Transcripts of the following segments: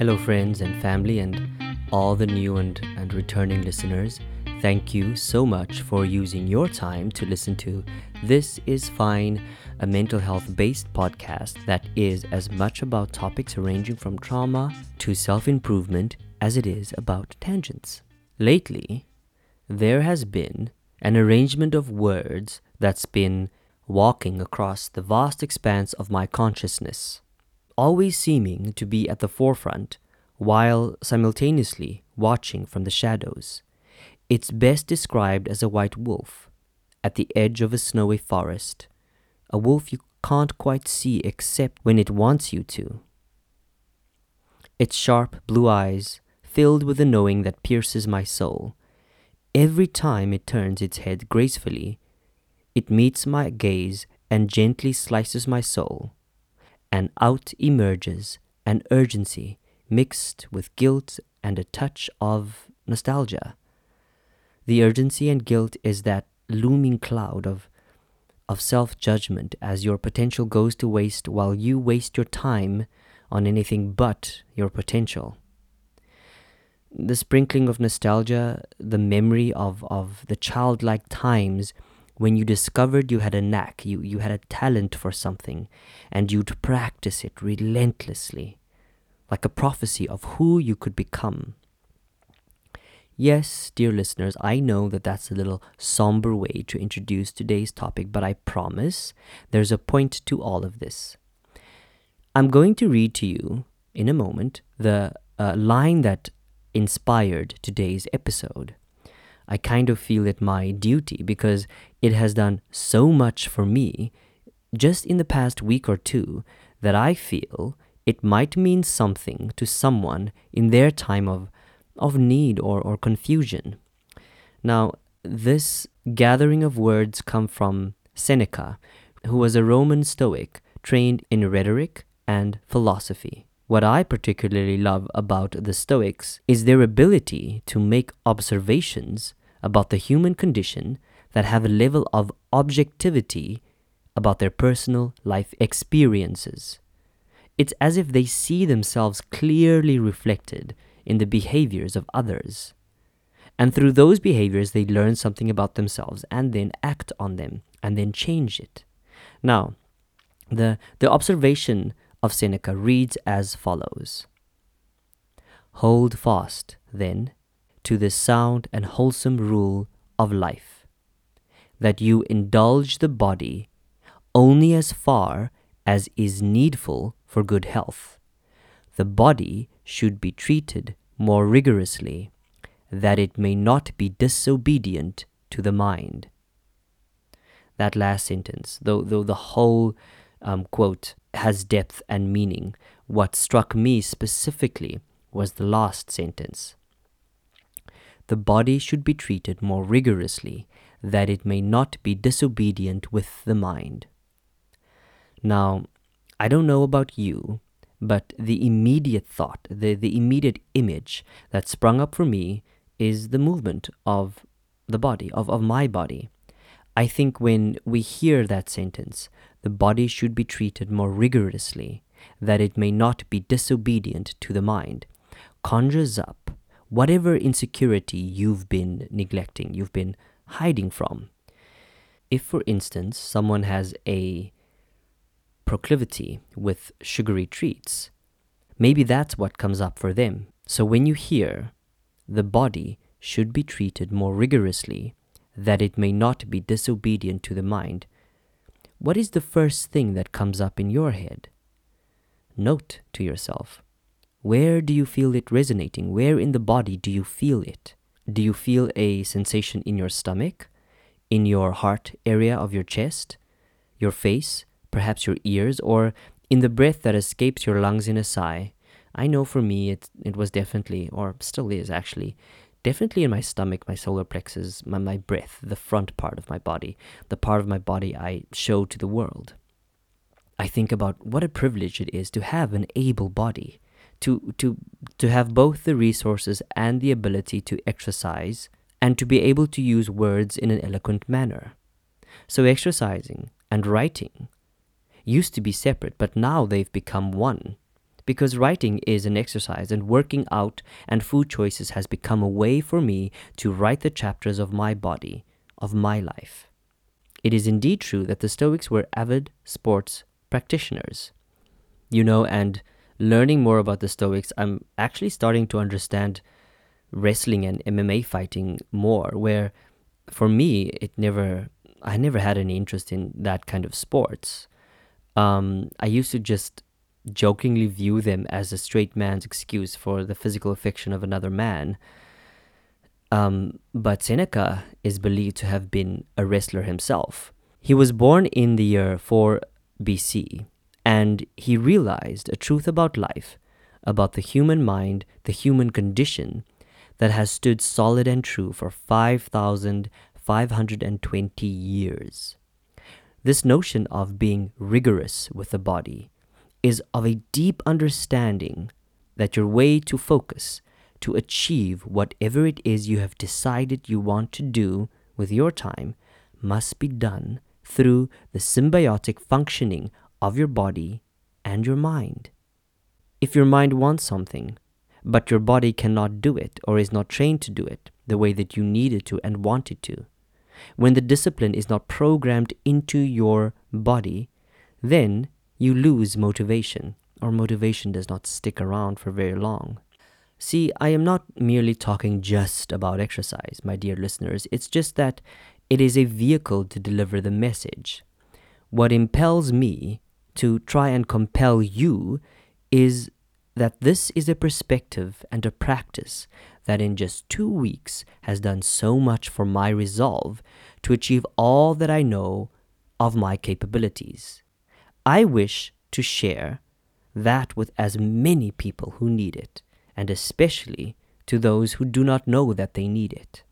Hello friends and family and all the new and returning listeners. Thank you so much for using your time to listen to This Is Fine, a mental health-based podcast that is as much about topics ranging from trauma to self-improvement as it is about tangents. Lately, there has been an arrangement of words that's been walking across the vast expanse of my consciousness, always seeming to be at the forefront while simultaneously watching from the shadows. It's best described as a white wolf at the edge of a snowy forest, a wolf you can't quite see except when it wants you to. Its sharp blue eyes filled with a knowing that pierces my soul. Every time it turns its head gracefully, it meets my gaze and gently slices my soul, and out emerges an urgency mixed with guilt and a touch of nostalgia. The urgency and guilt is that looming cloud of self-judgment as your potential goes to waste while you waste your time on anything but your potential. The sprinkling of nostalgia, the memory of the childlike times when you discovered you had a knack, you had a talent for something, and you'd practice it relentlessly, like a prophecy of who you could become. Yes, dear listeners, I know that that's a little somber way to introduce today's topic, but I promise there's a point to all of this. I'm going to read to you in a moment the line that inspired today's episode. I kind of feel it my duty because it has done so much for me just in the past week or two that I feel it might mean something to someone in their time of need or confusion. Now, this gathering of words come from Seneca, who was a Roman Stoic trained in rhetoric and philosophy. What I particularly love about the Stoics is their ability to make observations about the human condition that have a level of objectivity about their personal life experiences. It's as if they see themselves clearly reflected in the behaviors of others. And through those behaviors, they learn something about themselves and then act on them and then change it. Now, the observation of Seneca reads as follows. Hold fast, then, to the sound and wholesome rule of life, that you indulge the body only as far as is needful for good health. The body should be treated more rigorously, that it may not be disobedient to the mind. That last sentence, though the whole quote has depth and meaning, what struck me specifically was the last sentence. The body should be treated more rigorously, that it may not be disobedient with the mind. Now, I don't know about you, but the immediate thought, the immediate image that sprung up for me is the movement of the body, of my body. I think when we hear that sentence, the body should be treated more rigorously, that it may not be disobedient to the mind, conjures up whatever insecurity you've been neglecting, you've been hiding from. If, for instance, someone has a proclivity with sugary treats, maybe that's what comes up for them. So when you hear, the body should be treated more rigorously, that it may not be disobedient to the mind, what is the first thing that comes up in your head? Note to yourself, where do you feel it resonating? Where in the body do you feel it? Do you feel a sensation in your stomach, in your heart area of your chest, your face, perhaps your ears, or in the breath that escapes your lungs in a sigh? I know for me it was definitely, or still is actually, definitely in my stomach, my solar plexus, my breath, the front part of my body, the part of my body I show to the world. I think about what a privilege it is to have an able body, to have both the resources and the ability to exercise and to be able to use words in an eloquent manner. So exercising and writing used to be separate, but now they've become one because writing is an exercise, and working out and food choices has become a way for me to write the chapters of my body, of my life. It is indeed true that the Stoics were avid sports practitioners. You know, and learning more about the Stoics, I'm actually starting to understand wrestling and MMA fighting more, where for me, I never had any interest in that kind of sports. I used to just jokingly view them as a straight man's excuse for the physical affection of another man. But Seneca is believed to have been a wrestler himself. He was born in the year 4 BC, and he realized a truth about life, about the human mind, the human condition, that has stood solid and true for 5,520 years. This notion of being rigorous with the body is of a deep understanding that your way to focus, to achieve whatever it is you have decided you want to do with your time, must be done through the symbiotic functioning of your body and your mind. If your mind wants something, but your body cannot do it or is not trained to do it the way that you need it to and want it to, when the discipline is not programmed into your body, then you lose motivation, or motivation does not stick around for very long. See, I am not merely talking just about exercise, my dear listeners. It's just that it is a vehicle to deliver the message. What impels me to try and compel you is that this is a perspective and a practice that in just 2 weeks has done so much for my resolve to achieve all that I know of my capabilities. I wish to share that with as many people who need it, and especially to those who do not know that they need it.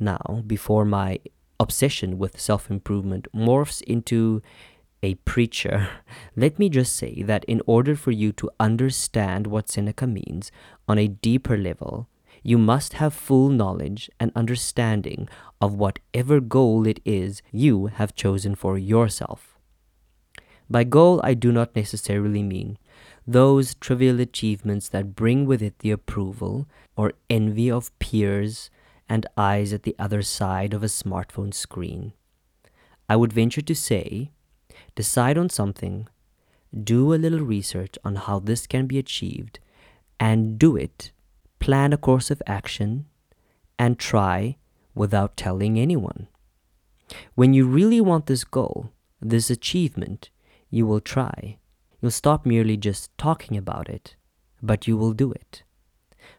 Now, before my obsession with self-improvement morphs into a preacher, let me just say that in order for you to understand what Seneca means on a deeper level, you must have full knowledge and understanding of whatever goal it is you have chosen for yourself. By goal, I do not necessarily mean those trivial achievements that bring with it the approval or envy of peers and eyes at the other side of a smartphone screen. I would venture to say, decide on something, do a little research on how this can be achieved, and do it. Plan a course of action, and try without telling anyone. When you really want this goal, this achievement, you will try. You'll stop merely just talking about it, but you will do it.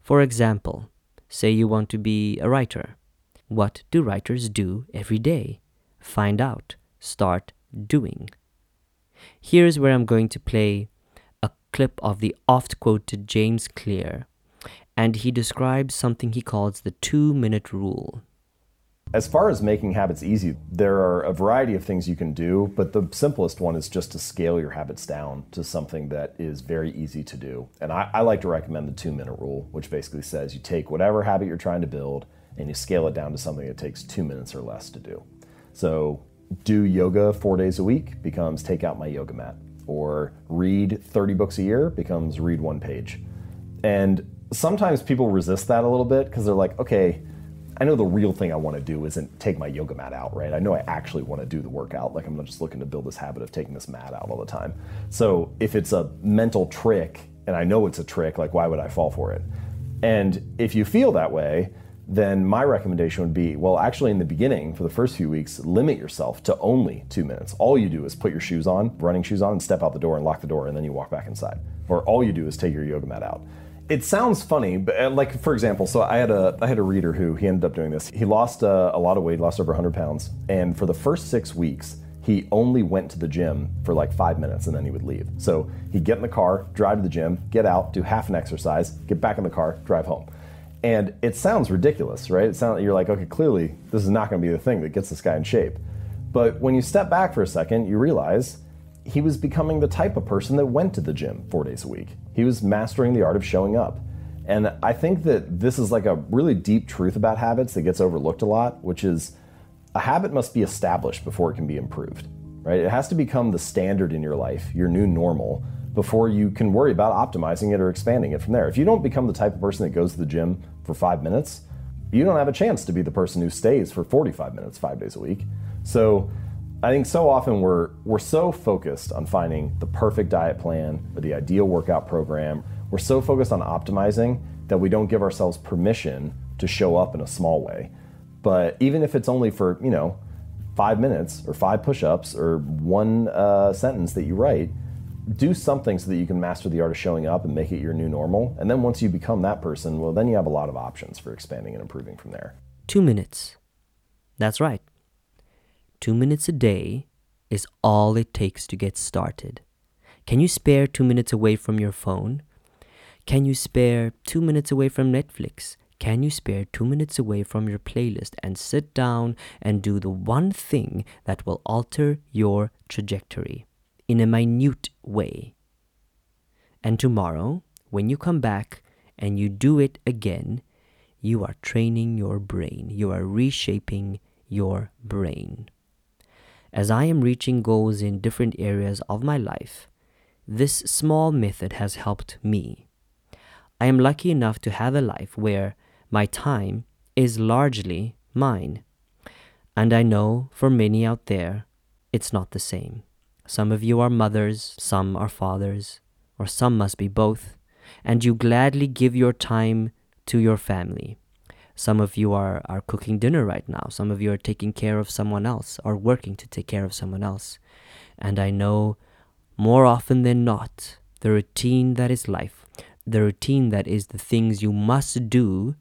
For example, say you want to be a writer. What do writers do every day? Find out. Start doing. Here's where I'm going to play a clip of the oft-quoted James Clear, and he describes something he calls the 2-minute rule. As far as making habits easy, there are a variety of things you can do, but the simplest one is just to scale your habits down to something that is very easy to do. And I like to recommend the 2-minute rule, which basically says you take whatever habit you're trying to build and you scale it down to something that takes 2 minutes or less to do. So do yoga 4 days a week becomes take out my yoga mat, or read 30 books a year becomes read one page. And sometimes people resist that a little bit because they're like, okay, I know the real thing I want to do isn't take my yoga mat out, right? I know I actually want to do the workout. Like, I'm not just looking to build this habit of taking this mat out all the time. So if it's a mental trick, and I know it's a trick, like, why would I fall for it? And if you feel that way, then my recommendation would be, well, actually in the beginning, for the first few weeks, limit yourself to only 2 minutes. All you do is put your shoes on, running shoes on, and step out the door and lock the door, and then you walk back inside. Or all you do is take your yoga mat out. It sounds funny, but like, for example, so I had a reader who, he ended up doing this. He lost a lot of weight, lost over 100 pounds. And for the first 6 weeks, he only went to the gym for like 5 minutes and then he would leave. So he'd get in the car, drive to the gym, get out, do half an exercise, get back in the car, drive home. And it sounds ridiculous, right? It sounds, you're like, okay, clearly this is not gonna be the thing that gets this guy in shape. But when you step back for a second, you realize he was becoming the type of person that went to the gym 4 days a week. He was mastering the art of showing up. And I think that this is like a really deep truth about habits that gets overlooked a lot, which is a habit must be established before it can be improved, right? It has to become the standard in your life, your new normal, before you can worry about optimizing it or expanding it from there. If you don't become the type of person that goes to the gym for 5 minutes, you don't have a chance to be the person who stays for 45 minutes, 5 days a week. So I think so often we're so focused on finding the perfect diet plan or the ideal workout program. We're so focused on optimizing that we don't give ourselves permission to show up in a small way. But even if it's only for, 5 minutes or 5 push-ups or one sentence that you write, do something so that you can master the art of showing up and make it your new normal. And then once you become that person, well, then you have a lot of options for expanding and improving from there. 2 minutes. That's right. 2 minutes a day is all it takes to get started. Can you spare 2 minutes away from your phone? Can you spare 2 minutes away from Netflix? Can you spare 2 minutes away from your playlist and sit down and do the one thing that will alter your trajectory in a minute way? And tomorrow, when you come back and you do it again, you are training your brain. You are reshaping your brain. As I am reaching goals in different areas of my life, this small method has helped me. I am lucky enough to have a life where my time is largely mine. And I know for many out there, it's not the same. Some of you are mothers, some are fathers, or some must be both, and you gladly give your time to your family. Some of you are cooking dinner right now. Some of you are taking care of someone else or working to take care of someone else. And I know more often than not, the routine that is life, the routine that is the things you must do,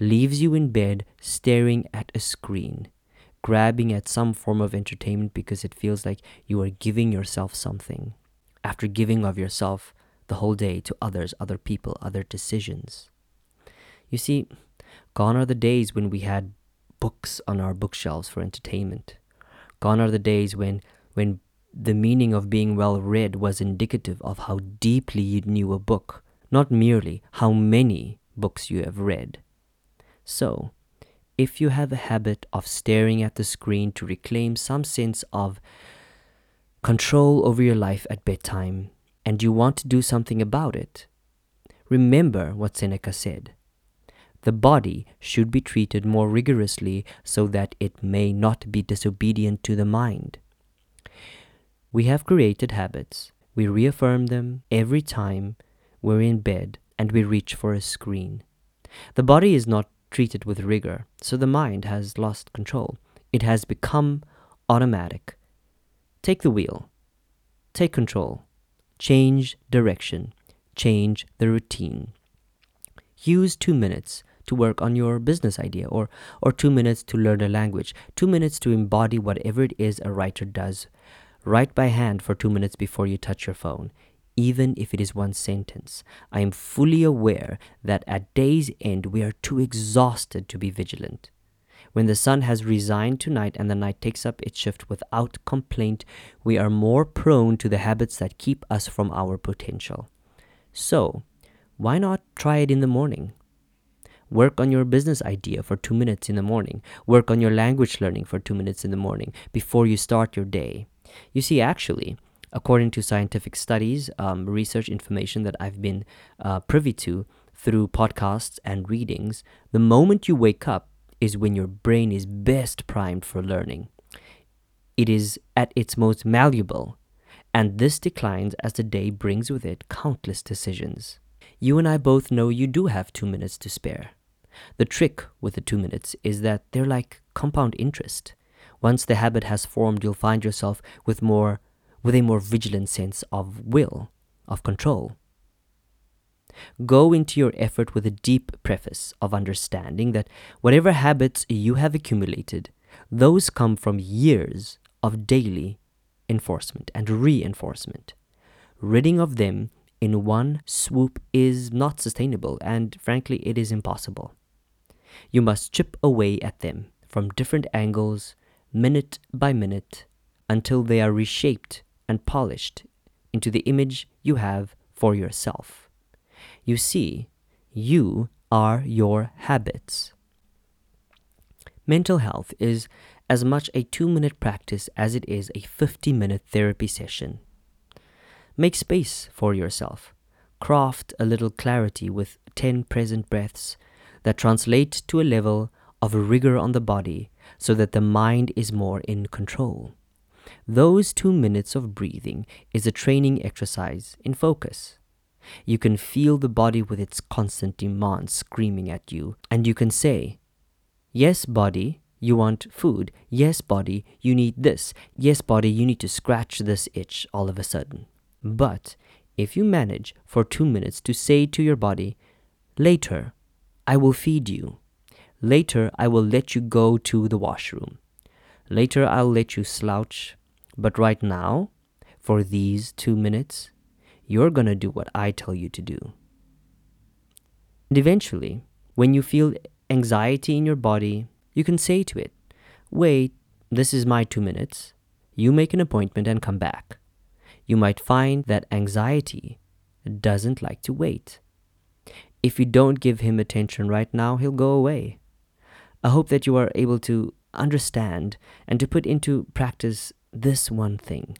leaves you in bed staring at a screen, grabbing at some form of entertainment because it feels like you are giving yourself something after giving of yourself the whole day to others, other people, other decisions. You see, gone are the days when we had books on our bookshelves for entertainment. Gone are the days when the meaning of being well read was indicative of how deeply you knew a book, not merely how many books you have read. So, if you have a habit of staring at the screen to reclaim some sense of control over your life at bedtime, and you want to do something about it, remember what Seneca said. The body should be treated more rigorously so that it may not be disobedient to the mind. We have created habits. We reaffirm them every time we're in bed and we reach for a screen. The body is not treated with rigor, so the mind has lost control. It has become automatic. Take the wheel. Take control. Change direction. Change the routine. Use 2 minutes to work on your business idea or 2 minutes to learn a language. 2 minutes to embody whatever it is a writer does. Write by hand for 2 minutes before you touch your phone. Even if it is one sentence. I am fully aware that at day's end we are too exhausted to be vigilant. When the sun has resigned to night and the night takes up its shift without complaint, we are more prone to the habits that keep us from our potential. So, why not try it in the morning? Work on your business idea for 2 minutes in the morning. Work on your language learning for 2 minutes in the morning before you start your day. You see, actually, according to scientific studies, research information that I've been privy to through podcasts and readings, the moment you wake up is when your brain is best primed for learning. It is at its most malleable, and this declines as the day brings with it countless decisions. You and I both know you do have 2 minutes to spare. The trick with the 2 minutes is that they're like compound interest. Once the habit has formed, you'll find yourself with a more vigilant sense of will, of control. Go into your effort with a deep preface of understanding that whatever habits you have accumulated, those come from years of daily enforcement and reinforcement. Ridding of them in one swoop is not sustainable, and frankly, it is impossible. You must chip away at them from different angles, minute by minute, until they are reshaped and polished into the image you have for yourself. You see, you are your habits. Mental health is as much a 2-minute practice as it is a 50-minute therapy session. Make space for yourself. Craft a little clarity with 10 present breaths that translate to a level of rigor on the body so that the mind is more in control. Those 2 minutes of breathing is a training exercise in focus. You can feel the body with its constant demands screaming at you, and you can say, "Yes, body, you want food. Yes, body, you need this. Yes, body, you need to scratch this itch all of a sudden." But if you manage for 2 minutes to say to your body, "Later, I will feed you. Later, I will let you go to the washroom. Later, I'll let you slouch. But right now, for these 2 minutes, you're gonna do what I tell you to do." And eventually, when you feel anxiety in your body, you can say to it, "Wait, this is my 2 minutes." You make an appointment and come back. You might find that anxiety doesn't like to wait. If you don't give him attention right now, he'll go away. I hope that you are able to understand and to put into practice this one thing: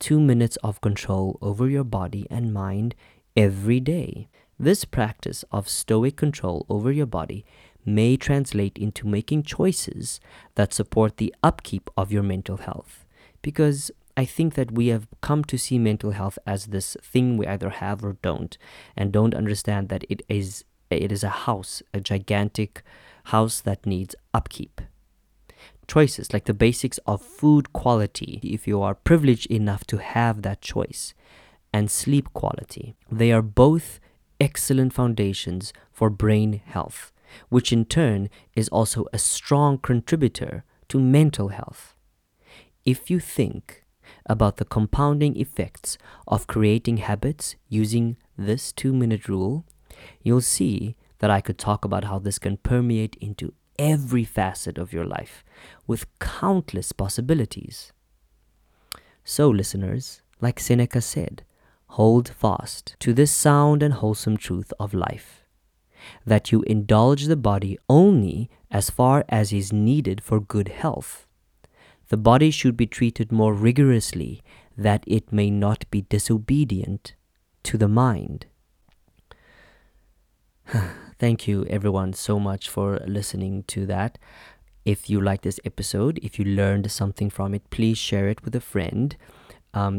2 minutes of control over your body and mind every day. This practice of stoic control over your body may translate into making choices that support the upkeep of your mental health, because I think that we have come to see mental health as this thing we either have or don't, and don't understand that it is a house, a gigantic house that needs upkeep. Choices like the basics of food quality, if you are privileged enough to have that choice, and sleep quality. They are both excellent foundations for brain health, which in turn is also a strong contributor to mental health. If you think about the compounding effects of creating habits using this 2 minute rule, you'll see that I could talk about how this can permeate into every facet of your life with countless possibilities. So, listeners, like Seneca said, hold fast to this sound and wholesome truth of life, that you indulge the body only as far as is needed for good health. The body should be treated more rigorously, that it may not be disobedient to the mind. Thank you everyone so much for listening to that. If you like this episode, if you learned something from it, please share it with a friend.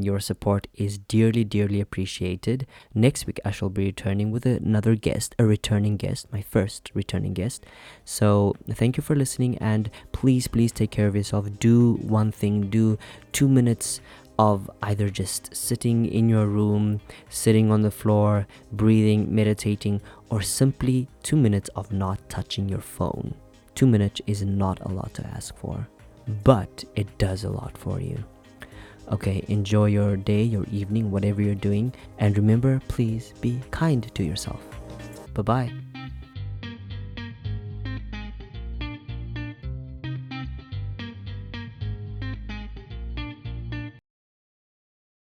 Your support is dearly, dearly appreciated. Next week, I shall be returning with another guest, a returning guest, my first returning guest. So thank you for listening, and please, please take care of yourself. Do one thing, do 2 minutes of either just sitting in your room, sitting on the floor, breathing, meditating, or simply 2 minutes of not touching your phone. 2 minutes is not a lot to ask for, but it does a lot for you. Okay, enjoy your day, your evening, whatever you're doing, and remember, please be kind to yourself. Bye-bye.